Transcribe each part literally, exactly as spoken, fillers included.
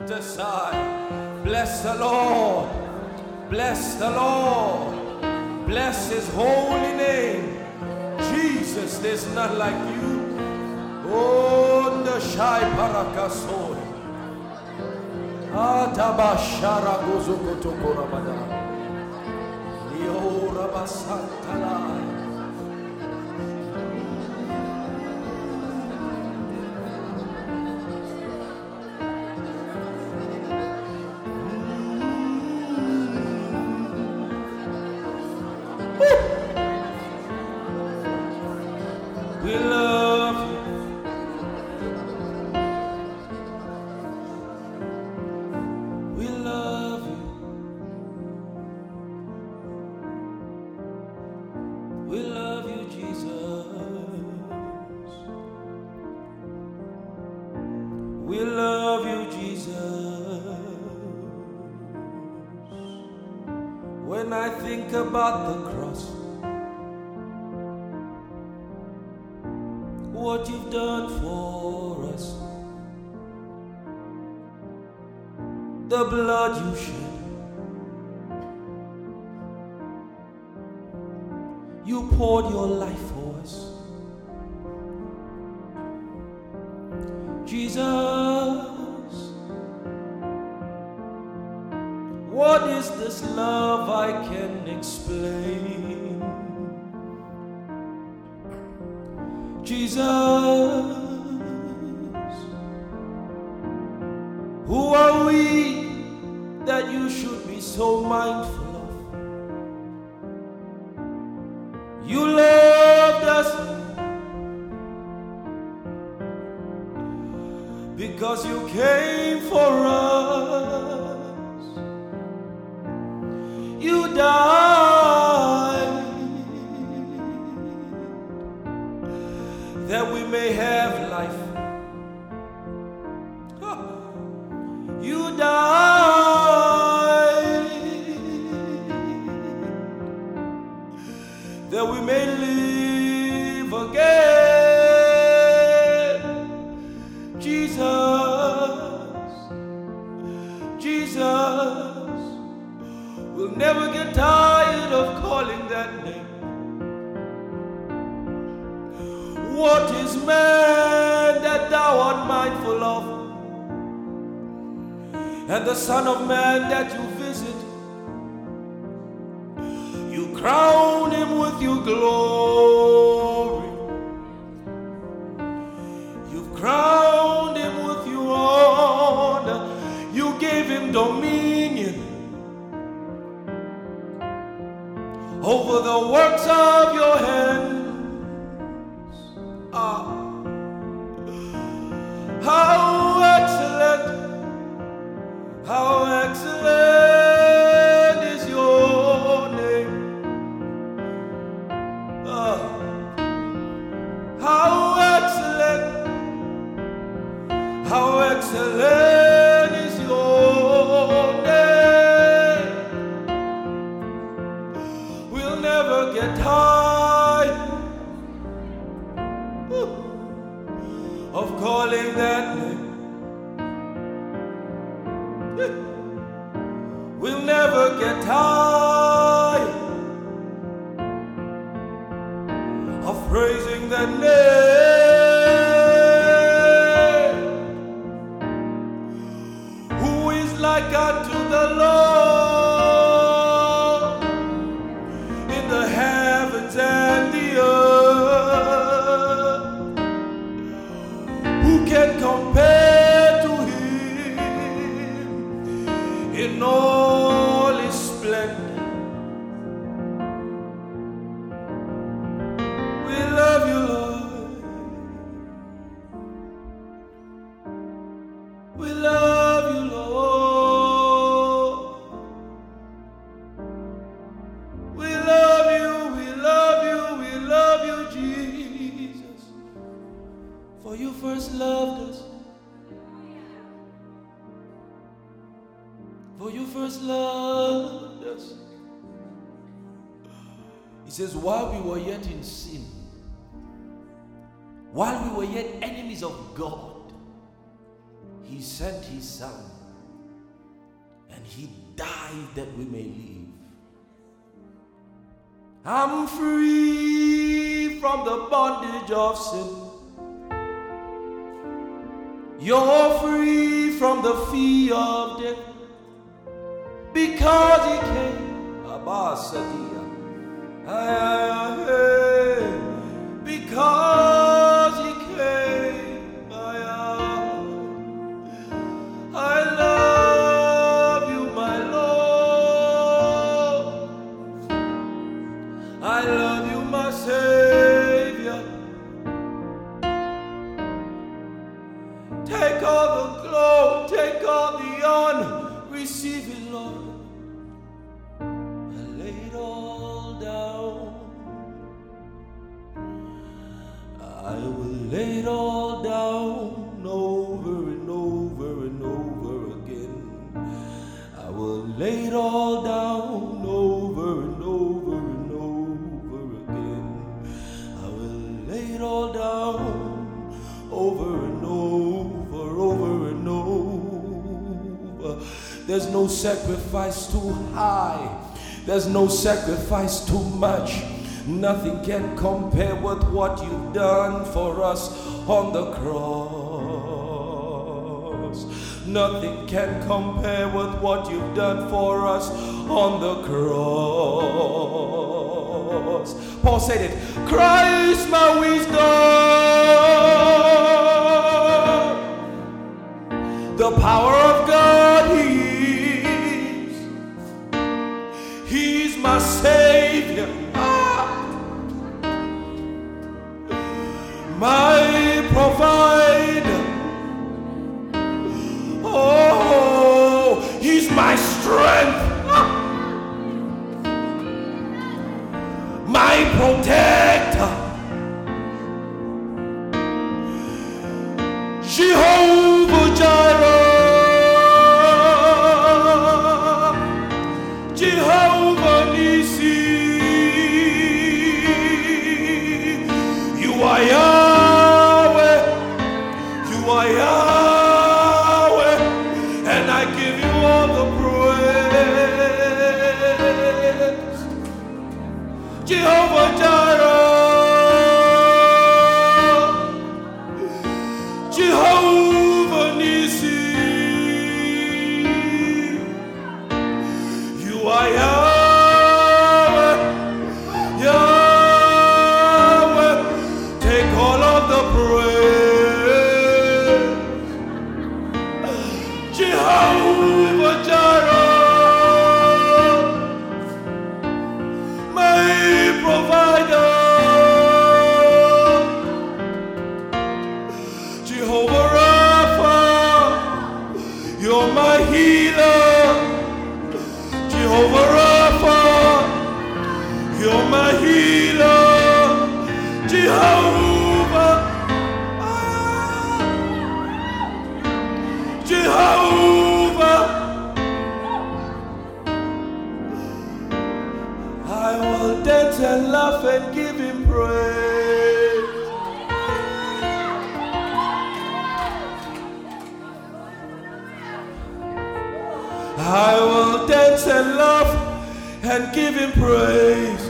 The side. Bless the Lord, bless the Lord, bless his holy name. Jesus, there's none like you. Oh, the Shai Barakasoy. Atabashara Gozokotokorabada. Yo Rabasantana. While we were yet enemies of God, he sent his son and he died that we may live. I'm free from the bondage of sin. You're free from the fear of death, because he came, Abba Sadia, because he came, I love you, my Lord, I love you, my Savior, take all the glory, take all the honor, receive it, Lord. I will lay it all down over and over and over again. I will lay it all down over and over and over again. I will lay it all down over and over, over and over. There's no sacrifice too high. There's no sacrifice too much. Nothing can compare with what you've done for us on the cross. Nothing can compare with what you've done for us on the cross. Paul said it, Christ my wisdom, the power of God he is, he's my Savior. My provider, oh, he's my strength, my protector, Jehovah Jireh, Jehovah Nissi, you are. I will dance and laugh and give him praise.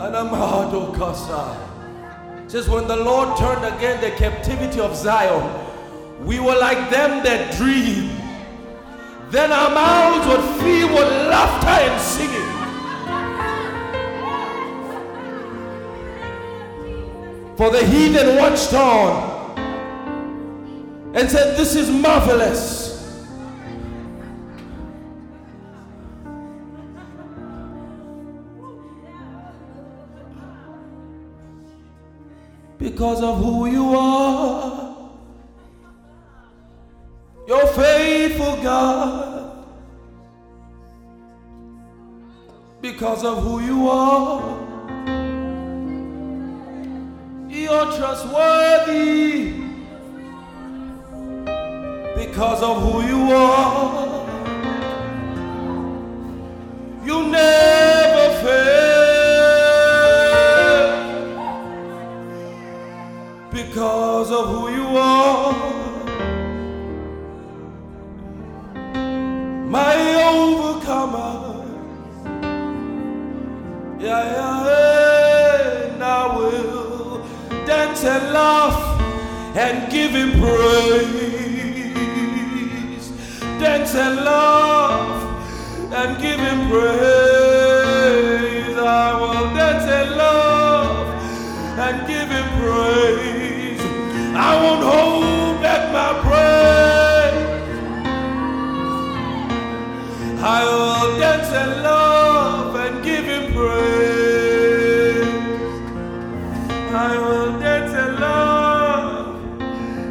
Anamado Kasa. Says when the Lord turned again the captivity of Zion, we were like them that dream. Then our mouths would fill with laughter and singing. For the heathen watched on and said, this is marvelous. Because of who you are, your faithful God. Because of who you are, you're trustworthy. Because of who you are, you never fail. because of who you are, my overcomer. Yeah, yeah, and I will dance and laugh and give him praise. Dance and laugh and give him praise. I will dance and laugh and give him praise. I won't hold back my praise. I will dance and laugh and give him praise. I will dance and laugh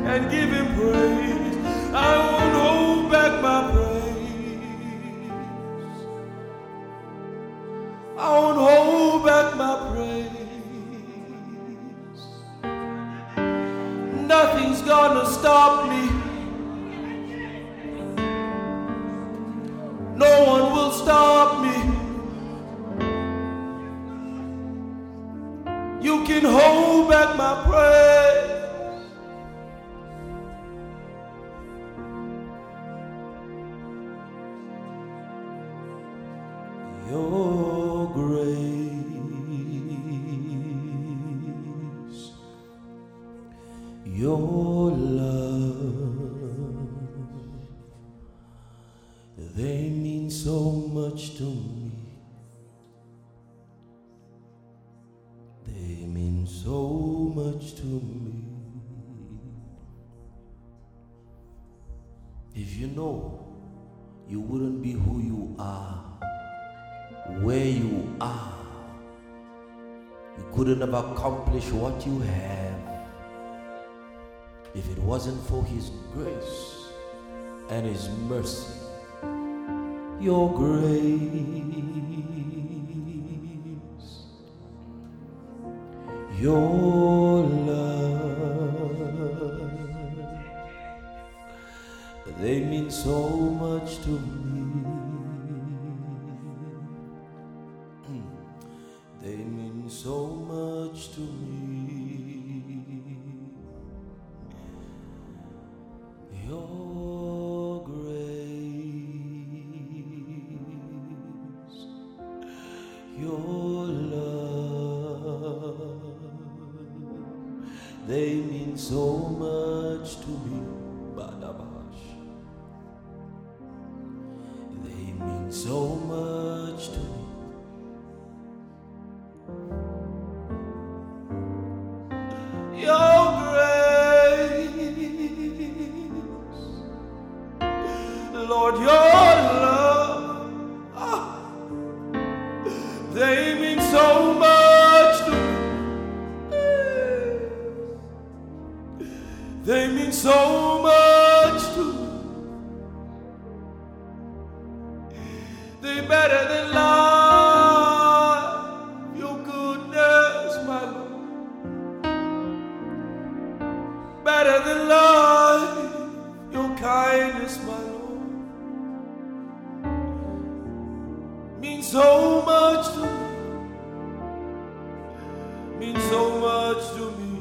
and give him praise. I won't hold back my praise. I won't hold back my praise. Nothing's gonna stop me. No one will stop me. You can hold back my praise. Your grace, your love, they mean so much to me. They mean so much to me. If you know, you wouldn't be who you are, where you are. You couldn't have accomplished what you have if it wasn't for his grace and his mercy. Your grace, your love, they mean so much to me. They mean so much to me. Your grace, your love, they mean so much to me. Badabash. They mean so much to me. Lord, your love, ah, they mean so much to me. They mean so much to me. They're better than life, your goodness, my Lord. Better than life, your kindness, my Lord. Means so much to me, means so much to me.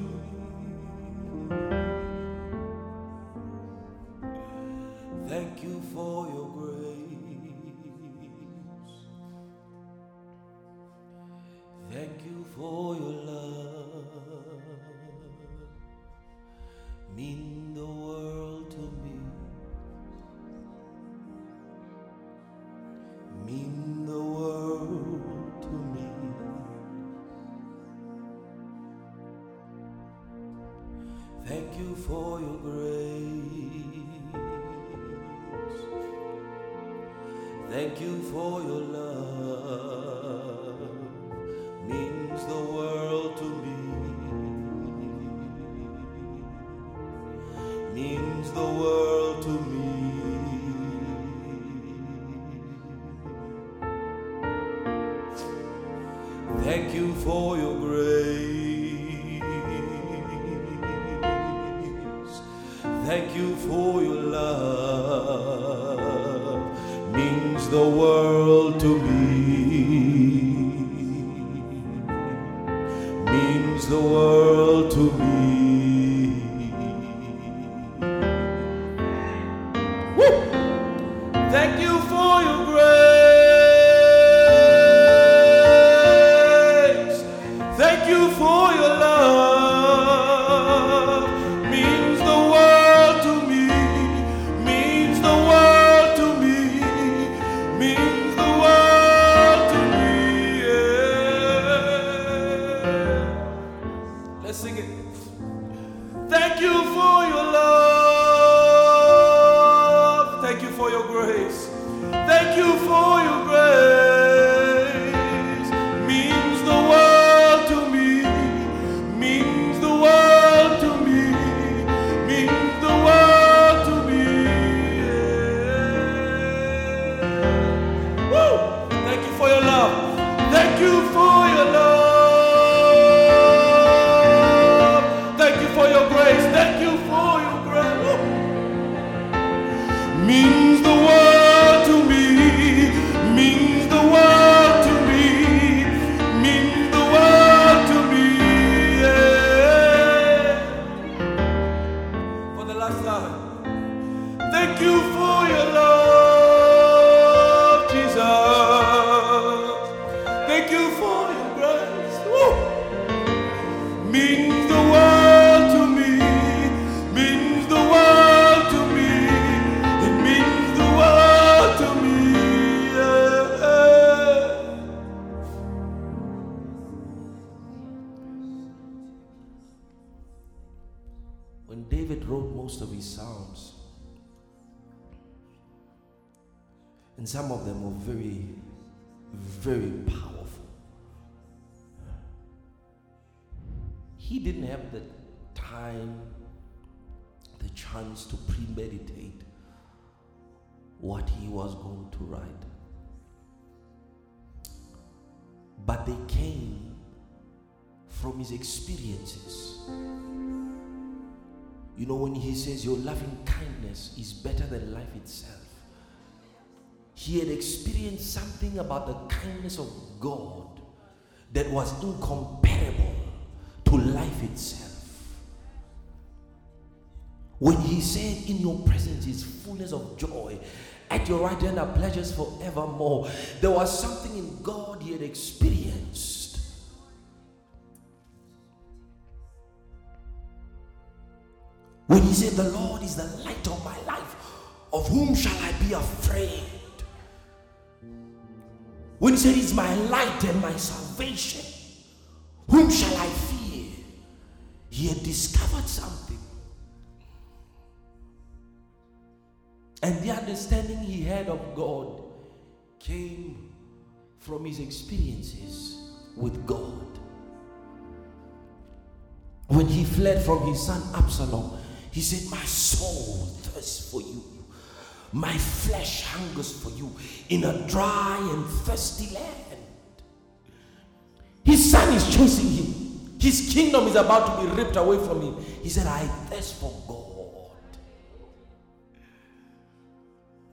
Thank you for your grace. Thank you for your love. Mean the world to me. Mean Thank you for your grace. Thank you for your love. Means the world to me. Means the world to me. Thank you for your grace. Thank you for your love. Means the world to me. Means the world to me. means the world to me, means the world to me, it means the world to me. Yeah. When David wrote most of his psalms, and some of them were very, very powerful, he didn't have the time, the chance to premeditate what he was going to write. But they came from his experiences. You know, when he says your loving kindness is better than life itself, he had experienced something about the kindness of God that was incomparable to life itself. When he said, in your presence is fullness of joy, at your right hand are pleasures forevermore, there was something in God he had experienced. When he said, the Lord is the light of my life, of whom shall I be afraid? When he said, he's my light and my salvation, whom shall I fear? He had discovered something. And the understanding he had of God came from his experiences with God. When he fled from his son Absalom, he said, my soul thirsts for you. My flesh hungers for you in a dry and thirsty land. His son is chasing him. His kingdom is about to be ripped away from him. He said, I thirst for God.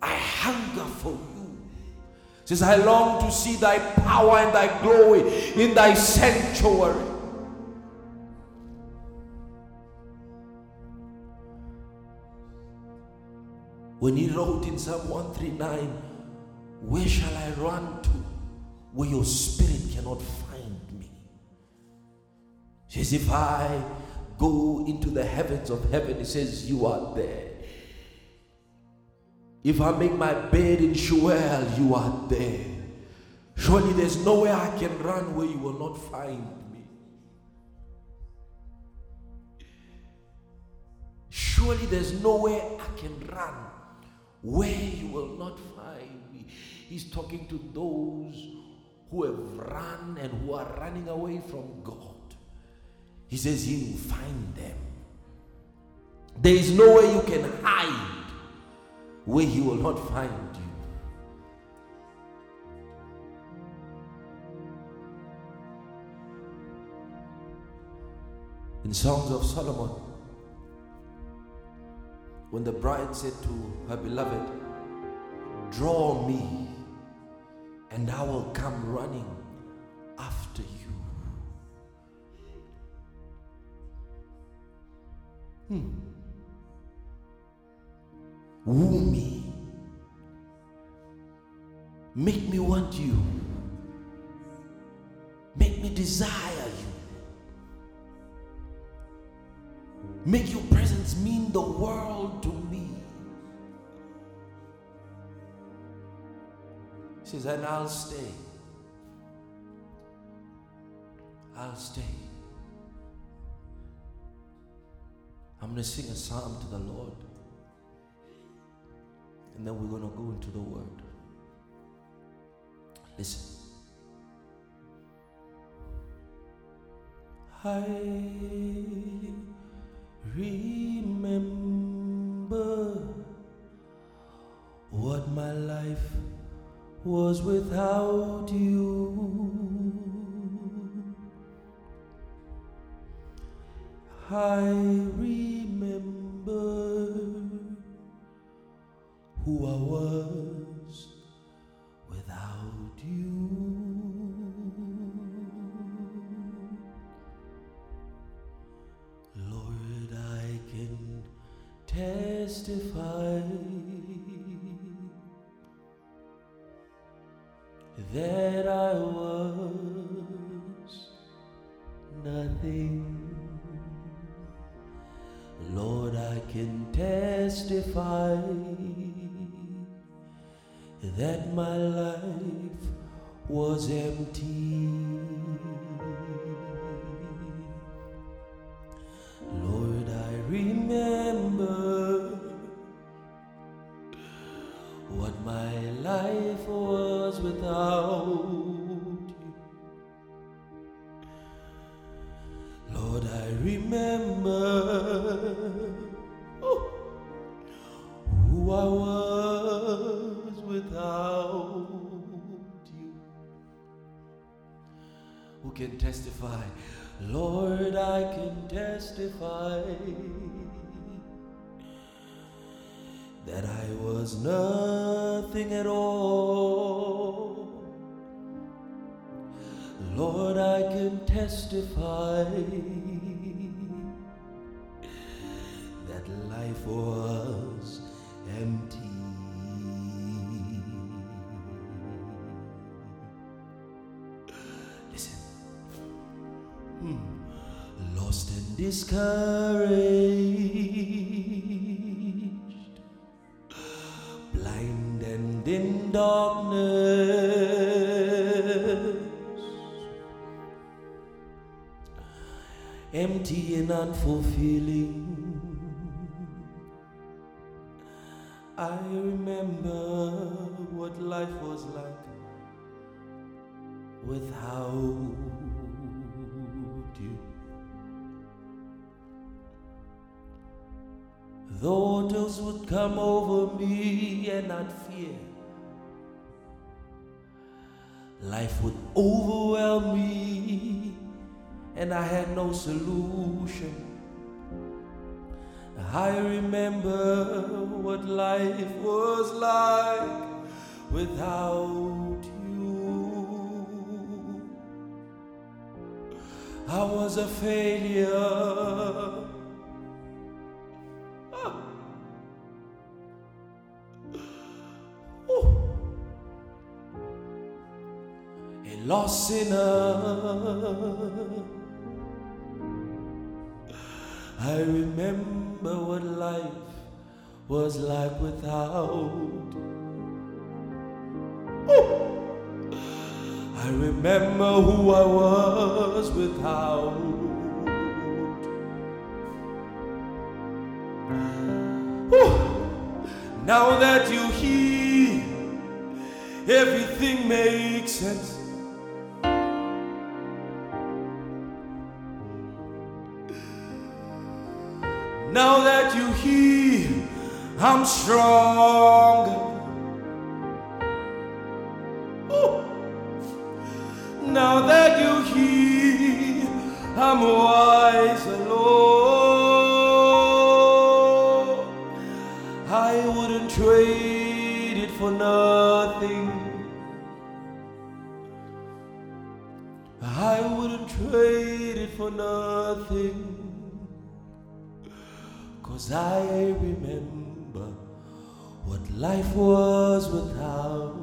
I hunger for you. He says, I long to see thy power and thy glory in thy sanctuary. When he wrote in Psalm one thirty-nine, where shall I run to where your spirit cannot find me? He says, if I go into the heavens of heaven, he says, you are there. If I make my bed in Sheol, you are there. Surely there's nowhere I can run where you will not find me. Surely there's nowhere I can run where you will not find me. He's talking to those who have run and who are running away from God. He says he will find them. There is nowhere you can hide where he will not find you. In Songs of Solomon, when the bride said to her beloved, draw me and I will come running after you. Hmm. Woo me. Make me want you. Make me desire you. Make your presence mean the world to me. He says, and I'll stay. I'll stay. I'm going to sing a psalm to the Lord. And then we're going to go into the Word. Listen. I remember what my life was without you. I remember who I was without you. Lord, I can testify that I was nothing can testify that my life was empty. Lord, I remember what my life was without you. Lord, I remember oh, who I was without you. Who can testify? Lord, I can testify that I was nothing at all. Lord, I can testify that life was empty. Listen. Hmm. Lost and discouraged, blind and in darkness, empty and unfulfilling, I remember what life was like without you. Though doubts would come over me and I'd fear, life would overwhelm me and I had no solution. I remember what life was like without you. I was a failure. Ah. Oh. A lost sinner. I remember what life was like without. Oh! I remember who I was without. Oh! Now that you're here, everything makes sense. Now that you're here, I'm stronger. Ooh. Now that you're here, I'm wise, Lord. I wouldn't trade it for nothing. I wouldn't trade it for nothing. 'Cause I remember what life was without.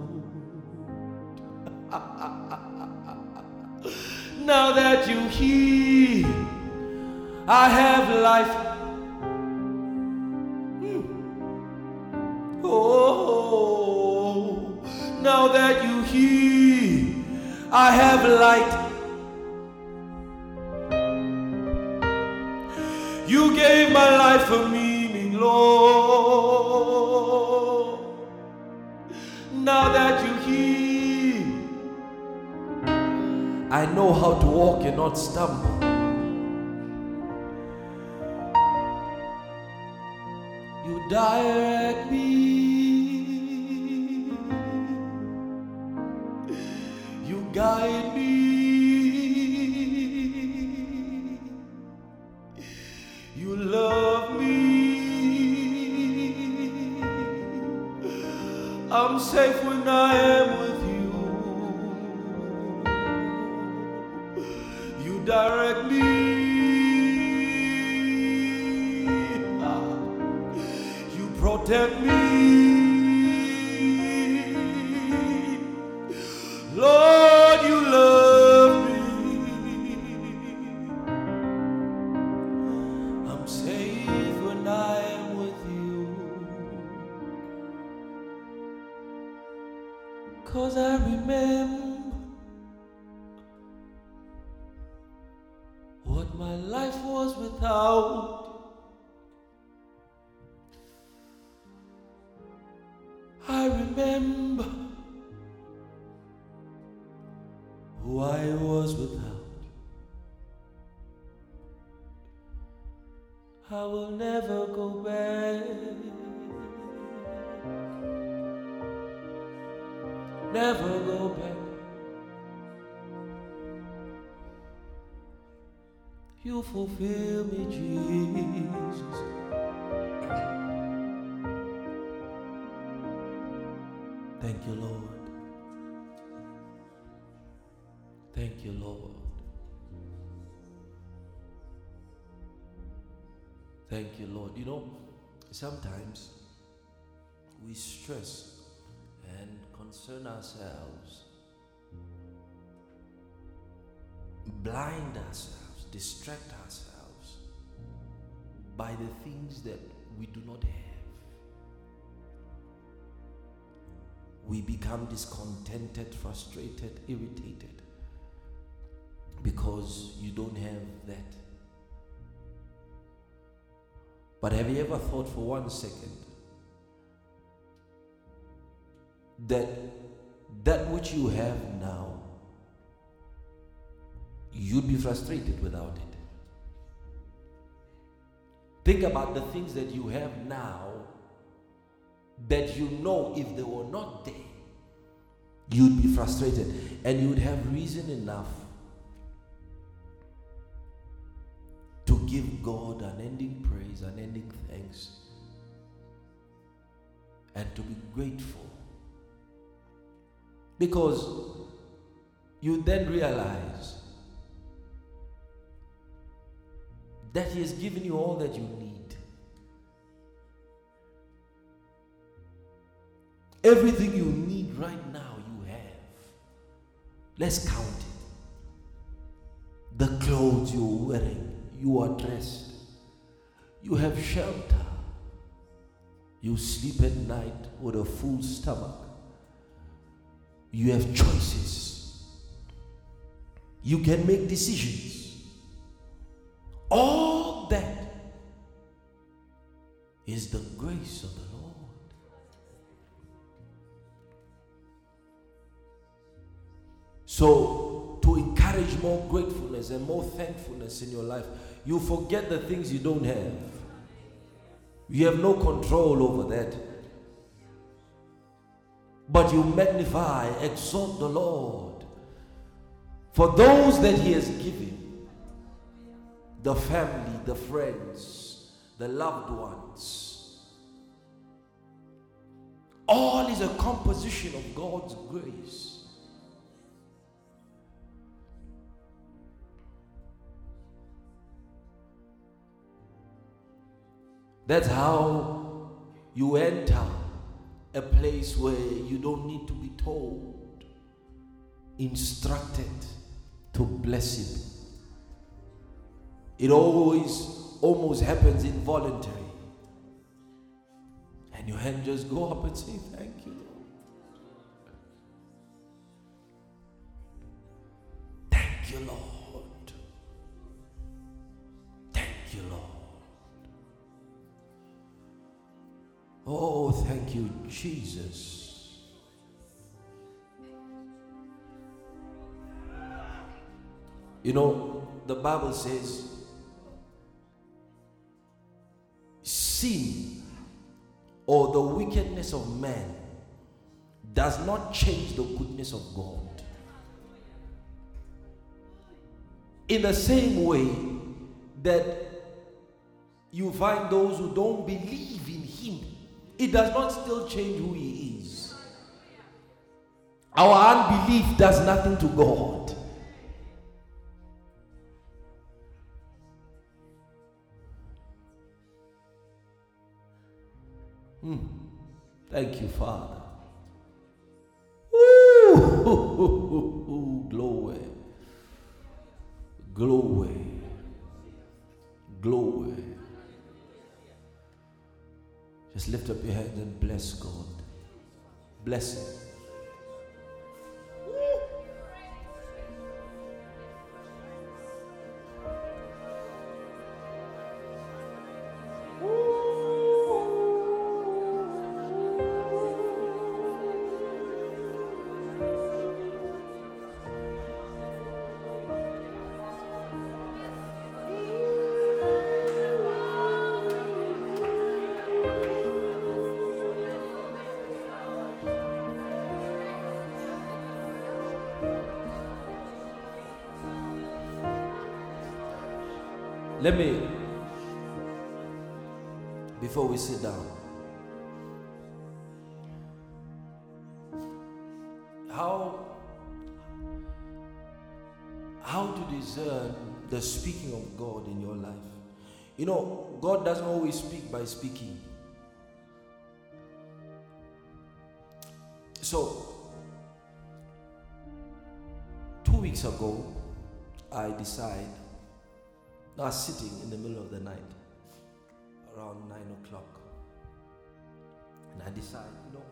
Now that you're here, I have life. Mm. Oh, now that you're here, I have light. You gave my life a meaning, Lord. Now that you're here, I know how to walk and not stumble. You direct me. You guide me. You love me. I'm safe when I am with you. You direct me. You protect me. Lord, you love me. Safe when I my life was without. I remember who I was without. I will never go back. Never go back. You fulfill me, Jesus. Thank you, Lord. Thank you, Lord. Thank you, Lord. You know, sometimes we stress and concern ourselves, blind ourselves, distract ourselves by the things that we do not have. We become discontented, frustrated, irritated because you don't have that. But have you ever thought for one second that that which you have now, you'd be frustrated without it? Think about the things that you have now that you know if they were not there, you'd be frustrated, and you'd have reason enough to give God unending praise, unending thanks, and to be grateful. Because you then realize that He has given you all that you need. Everything you need right now, you have. Let's count it. The clothes you're wearing, you are dressed. You have shelter. You sleep at night with a full stomach. You have choices. You can make decisions. All that is the grace of the Lord. So, to encourage more gratefulness and more thankfulness in your life, you forget the things you don't have. You have no control over that. But you magnify, exalt the Lord for those that He has given. The family, the friends, the loved ones. All is a composition of God's grace. That's how you enter a place where you don't need to be told, instructed to bless it. It always almost happens involuntary. And your hand just go up and say, thank you, Lord. Thank you, Lord. Thank you, Lord. Oh, thank you, Jesus. You know, the Bible says, sin or the wickedness of man does not change the goodness of God. In the same way that you find those who don't believe in Him, it does not still change who He is. Our unbelief does nothing to God. Hmm. Thank you, Father. Ooh, glory, glory, glory. Just lift up your hands and bless God. Bless Him. Woo. Let me, before we sit down, how how to discern the speaking of God in your life. You know, God doesn't always speak by speaking. So, two weeks ago, I decided, I was sitting in the middle of the night, around nine o'clock, and I decided, you know,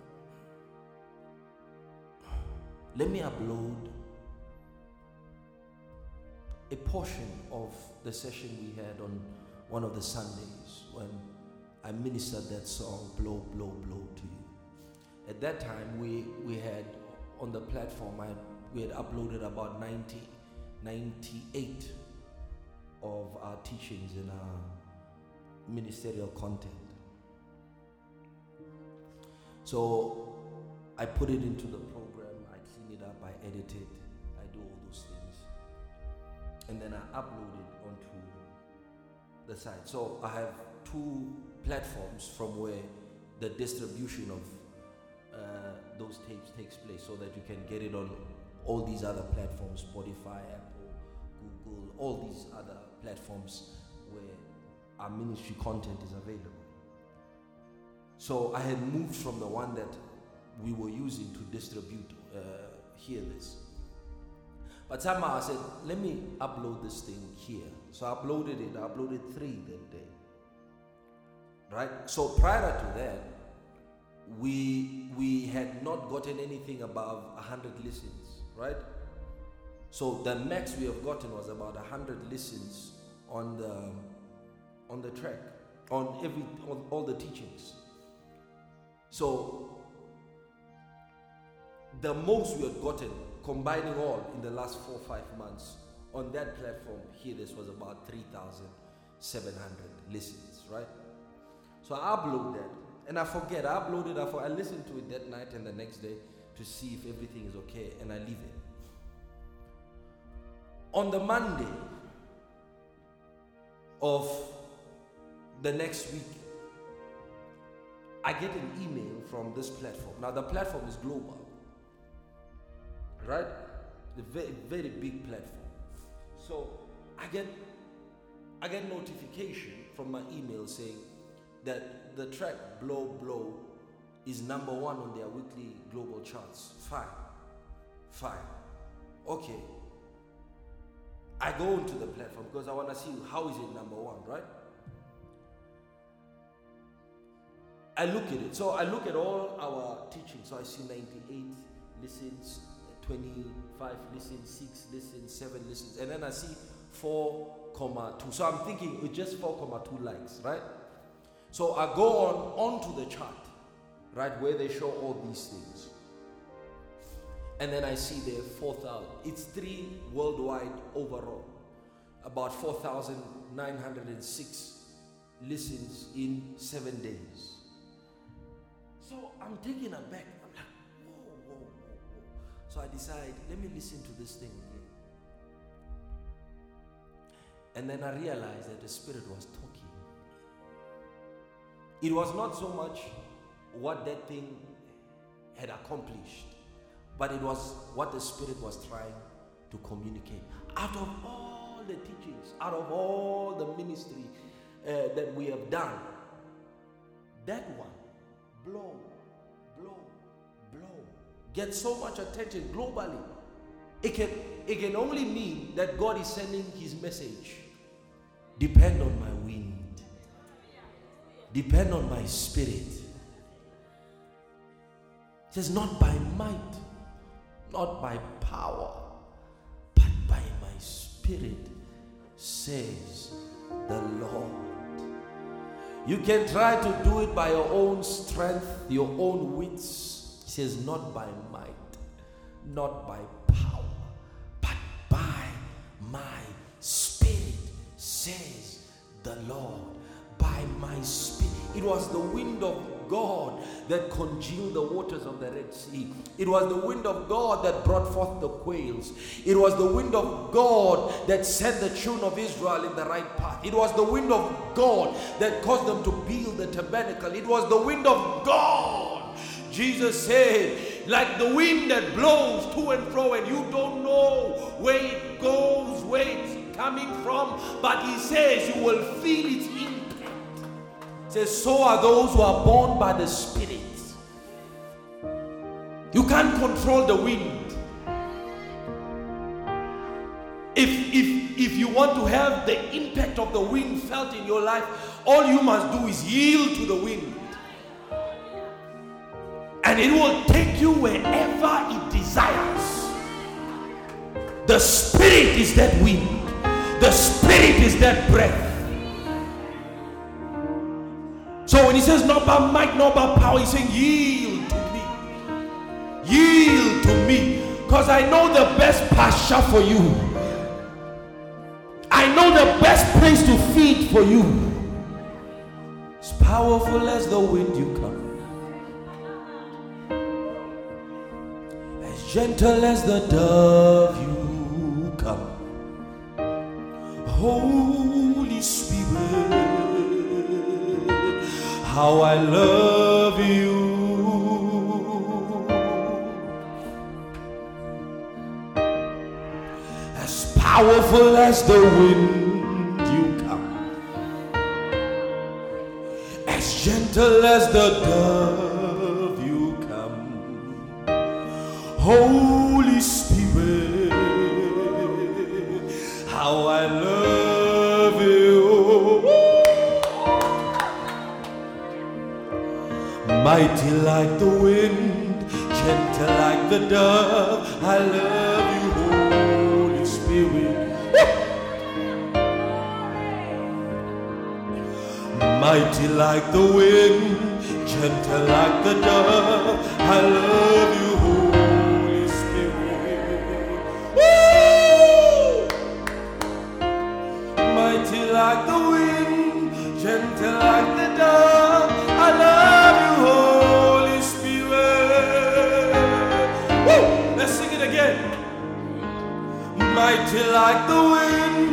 let me upload a portion of the session we had on one of the Sundays when I ministered that song, Blow, Blow, Blow to You. At that time, we, we had on the platform, I, we had uploaded about ninety, ninety-eight of our teachings and our ministerial content. So I put it into the program, I clean it up, I edit it, I do all those things. And then I upload it onto the site. So I have two platforms from where the distribution of Uh, those tapes takes place, so that you can get it on all these other platforms, Spotify, Apple, Google, all these other platforms where our ministry content is available. So I had moved from the one that we were using to distribute uh, here this. But somehow I said, let me upload this thing here. So I uploaded it, I uploaded three that day. Right? So prior to that, we we had not gotten anything above one hundred listens, right? So the max we have gotten was about one hundred listens on the on the track, on every on all the teachings. So the most we had gotten, combining all in the last four or five months, on that platform here, this was about three thousand seven hundred listens, right? So I upload that. And I forget, I uploaded, I, for, I listened to it that night and the next day to see if everything is okay, and I leave it. On the Monday of the next week, I get an email from this platform. Now the platform is global, right? A very, very big platform. So I get, I get notification from my email saying that the track Blow Blow is number one on their weekly global charts. Fine, fine, okay. I go into the platform because I want to see how is it number one, right? I look at it, so I look at all our teaching. So I see ninety-eight listens, twenty-five listens, six listens, seven listens, and then I see four comma two. So I'm thinking it's just four comma two likes, right? So I go on onto the chart, right, where they show all these things. And then I see there four thousand. It's three worldwide overall. About four thousand nine hundred six listens in seven days. So I'm taken aback. I'm like, whoa, whoa, whoa, whoa. So I decide, let me listen to this thing again. And then I realized that the Spirit was talking. It was not so much what that thing had accomplished, but it was what the Spirit was trying to communicate. Out of all the teachings, out of all the ministry uh, that we have done, that one, Blow, Blow, Blow, gets so much attention globally. It can, it can only mean that God is sending His message. Depend on my wind. Depend on my Spirit. It says, not by might, not by power, but by my Spirit, says the Lord. You can try to do it by your own strength, your own wits. It says, not by might, not by power, but by my Spirit, says the Lord. By my Spirit. It was the wind of of God that congealed the waters of the Red Sea. It was the wind of God that brought forth the quails. It was the wind of God that set the children of Israel in the right path. It was the wind of God that caused them to build the tabernacle. It was the wind of God. Jesus said, like the wind that blows to and fro, and you don't know where it goes, where it's coming from, but he says you will feel its impact. He says, so are those who are born by the Spirit. You can't control the wind. If, if, if you want to have the impact of the wind felt in your life, all you must do is yield to the wind. And it will take you wherever it desires. The Spirit is that wind. The Spirit is that breath. So when he says, not by might, not by power, he's saying, yield to me. Yield to me. Because I know the best pasture for you. I know the best place to feed for you. As powerful as the wind you come. Gentle as the dove you come, Holy Spirit, how I love you. As powerful as the wind you come, as gentle as the dove. Holy Spirit, how I love you. Mighty like the wind, gentle like the dove, I love you, Holy Spirit. Mighty like the wind, gentle like the dove, I love you, Holy Spirit. Like the wind, gentle like the dove, I love you, Holy Spirit. Woo! Let's sing it again. Mighty like the wind,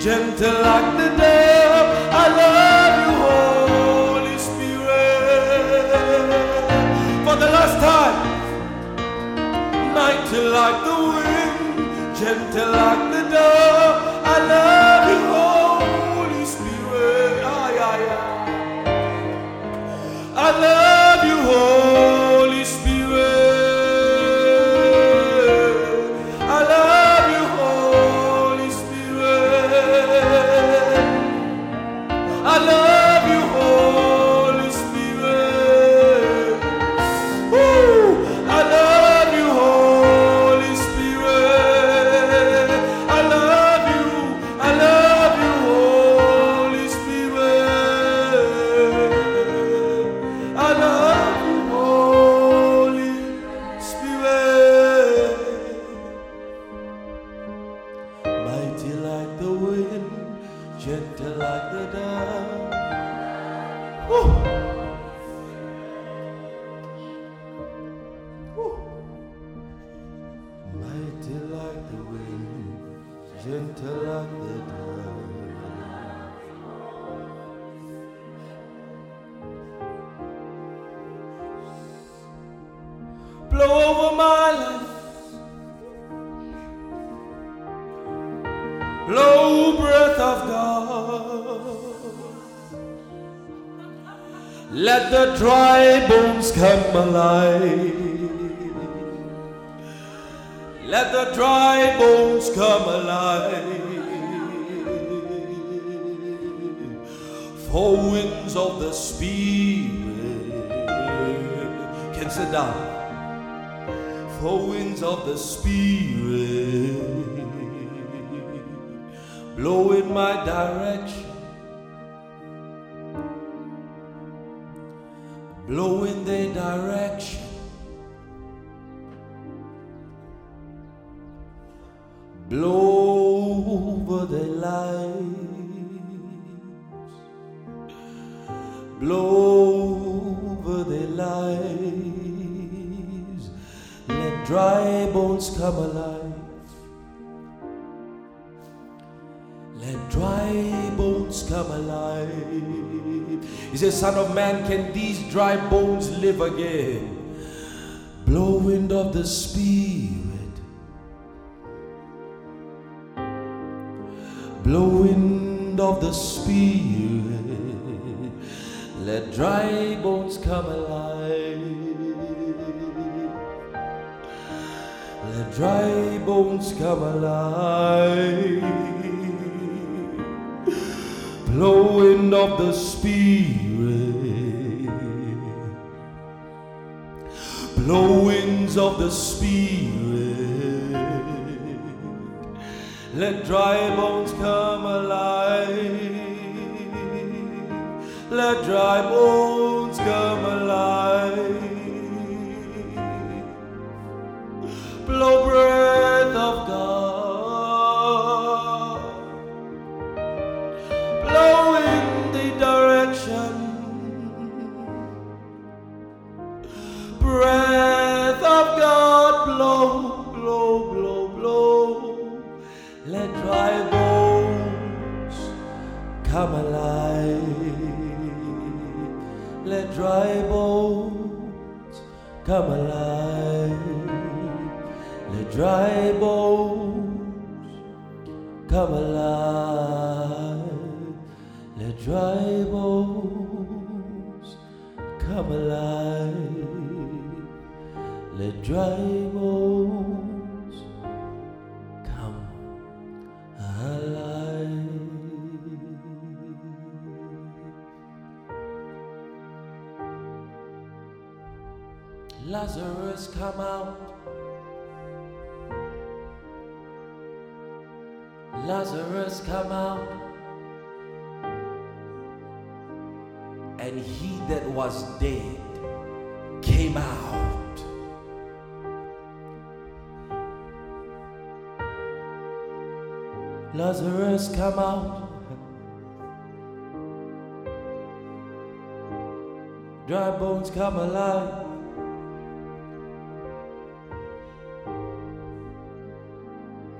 gentle like the dove, I love you, Holy Spirit. For the last time. Mighty like the wind, gentle like the dove, I love you, Holy Spirit. I love you, Holy Spirit. I love you, Holy Spirit. I love you, Holy Spirit. Woo! I love you, Holy Spirit. I love you. I love you, Holy Spirit. I love you, Holy Spirit. Mighty like the wind, gentle like the dove. Woo. Woo. Mighty like the wind, gentle like the dove. Blow over my life. Blow, breath of God. Let the dry bones come alive. Let the dry bones come alive. Four winds of the Spirit can sit down. Four winds of the Spirit blow in my direction, blow in their direction, blow over their lives, blow over their lives. Let dry bones come alive. Let dry bones come alive. He says, Son of man, can these dry bones live again? Blow wind of the Spirit. Blow wind of the Spirit. Let dry bones come alive. Let dry bones come alive. Blow wind of the Spirit. Blow winds of the Spirit. Let dry bones come alive. Let dry bones come alive. Blow breath of God. Blow in the direction. Breath of God, blow, blow, blow, blow. Let dry bones come alive. Let dry bones come alive. Let dry bones come alive. Let dry bones come alive. Let dry bones. Lazarus, come out. Lazarus, come out. And he that was dead came out. Lazarus, come out. Dry bones, come alive.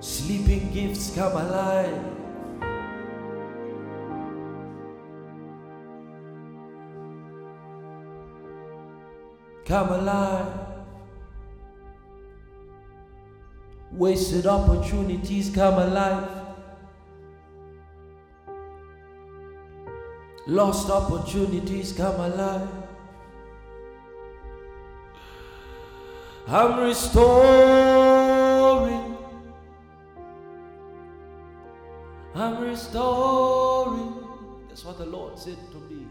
Sleeping gifts come alive. Come alive. Wasted opportunities come alive. Lost opportunities come alive. I'm restoring. I'm restoring. That's what the Lord said to me.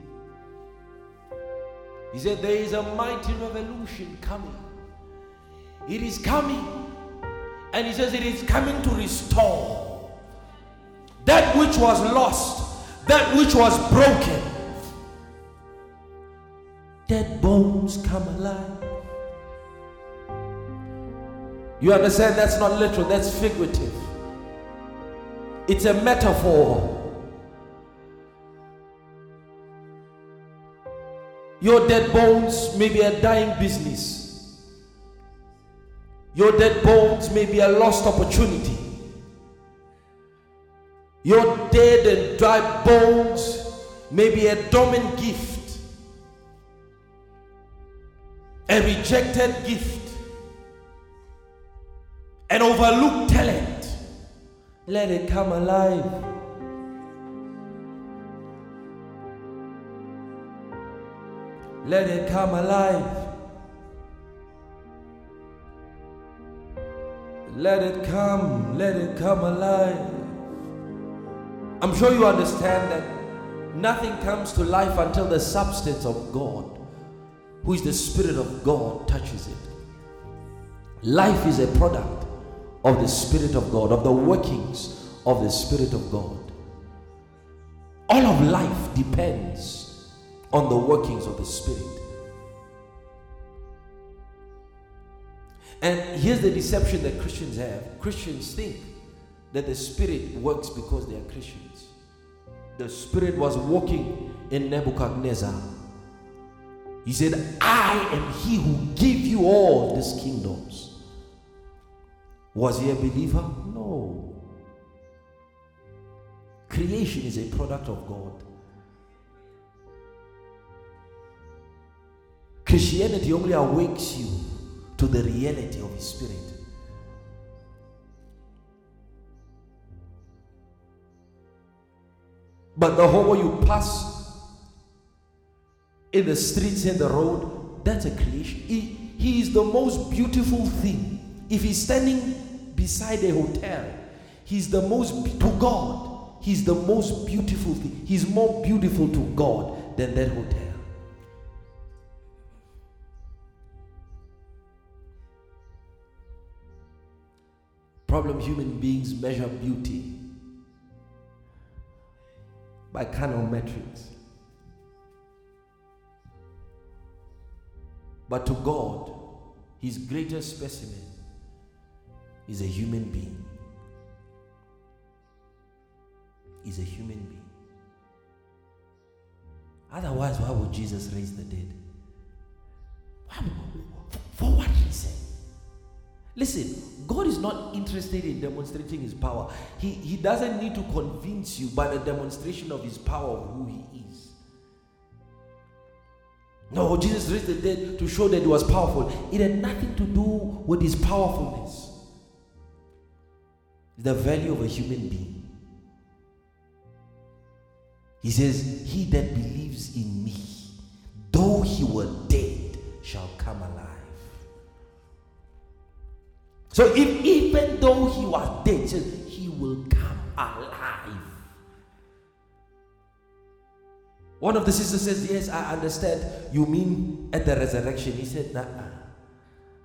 He said, there is a mighty revolution coming. It is coming. And he says, it is coming to restore that which was lost, that which was broken. Dead bones come alive. You understand? That's not literal, that's figurative. It's a metaphor. Your dead bones may be a dying business. Your dead bones may be a lost opportunity. Your dead and dry bones may be a dormant gift, a rejected gift, an overlooked talent. Let it come alive. Let it come alive. Let it come, let it come alive. I'm sure you understand that nothing comes to life until the substance of God, who is the Spirit of God, touches it. Life is a product of the Spirit of God, of the workings of the Spirit of God. All of life depends on the workings of the Spirit. And here's the deception that Christians have. Christians think that the Spirit works because they are Christians. The Spirit was walking in Nebuchadnezzar. He said, I am he who give you all these kingdoms. Was he a believer? No. Creation is a product of God. Christianity only awakes you to the reality of his spirit. But the whole way you pass in the streets and the road, that's a creation. He, he is the most beautiful thing. If he's standing beside a hotel, he's the most, to God, he's the most beautiful thing. He's more beautiful to God than that hotel. Problem human beings measure beauty by carnal metrics. But to God, his greatest specimen is a human being. Is a human being. Otherwise, why would Jesus raise the dead? For what reason? Listen, God is not interested in demonstrating his power. He, he doesn't need to convince you by the demonstration of his power of who he is. No, Jesus raised the dead to show that he was powerful. It had nothing to do with his powerfulness. The value of a human being. He says, he that believes in me, though he were dead, shall come alive. So if, even though he was dead, he will come alive. One of the sisters says, yes, I understand. You mean at the resurrection? He said, nah,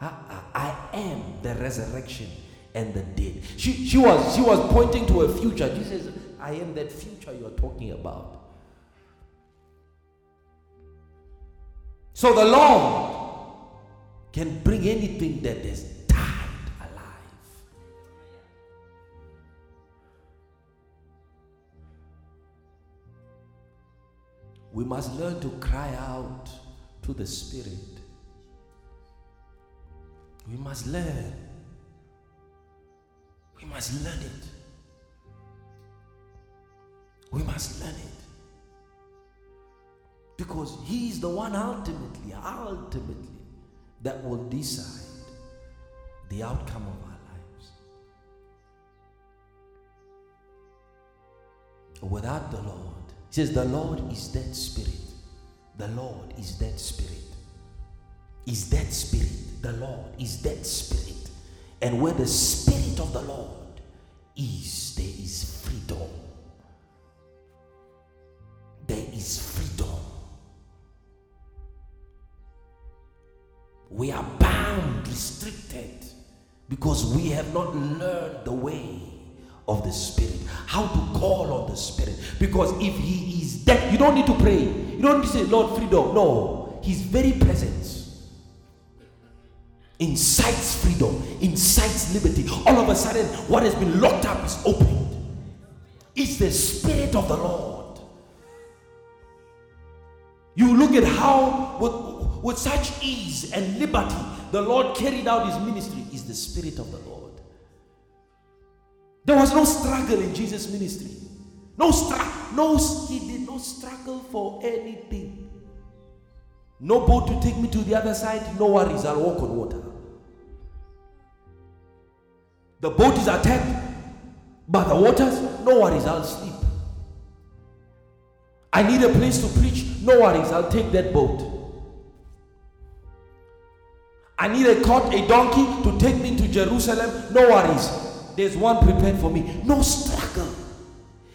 uh, I am the resurrection and the dead. She, she, was, she was pointing to a future. She says, I am that future you are talking about. So the Lord can bring anything that is we must learn to cry out to the Spirit. We must learn. We must learn it. We must learn it. Because he is the one ultimately, ultimately, that will decide the outcome of our lives. Without the Lord, he says, the Lord is that spirit. The Lord is that spirit. Is that spirit. The Lord is that spirit. And where the spirit of the Lord is, there is freedom. There is freedom. We are bound, restricted, because we have not learned the way of the Spirit, how to call on the Spirit. Because if he is that, you don't need to pray, you don't need to say, Lord, freedom. No, his very presence incites freedom, incites liberty. All of a sudden, what has been locked up is opened. It's the Spirit of the Lord. You look at how with, with such ease and liberty the Lord carried out his ministry. Is the Spirit of the Lord. There was no struggle in Jesus' ministry. No struggle. No, he did not struggle for anything. No boat to take me to the other side. No worries. I'll walk on water. The boat is attacked by the waters. No worries. I'll sleep. I need a place to preach. No worries. I'll take that boat. I need a cart, a donkey to take me to Jerusalem. No worries. There's one prepared for me. No struggle.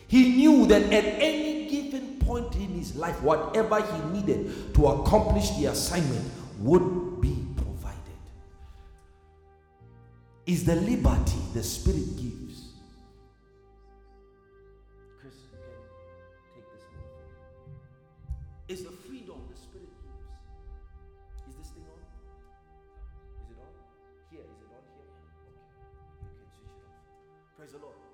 He knew that at any given point in his life, whatever he needed to accomplish the assignment would be provided. It's the liberty the Spirit gives. Chris, you can take this one. It's the freedom the Spirit gives. Is this thing on? Is it on? Here, is it on? Praise the Lord.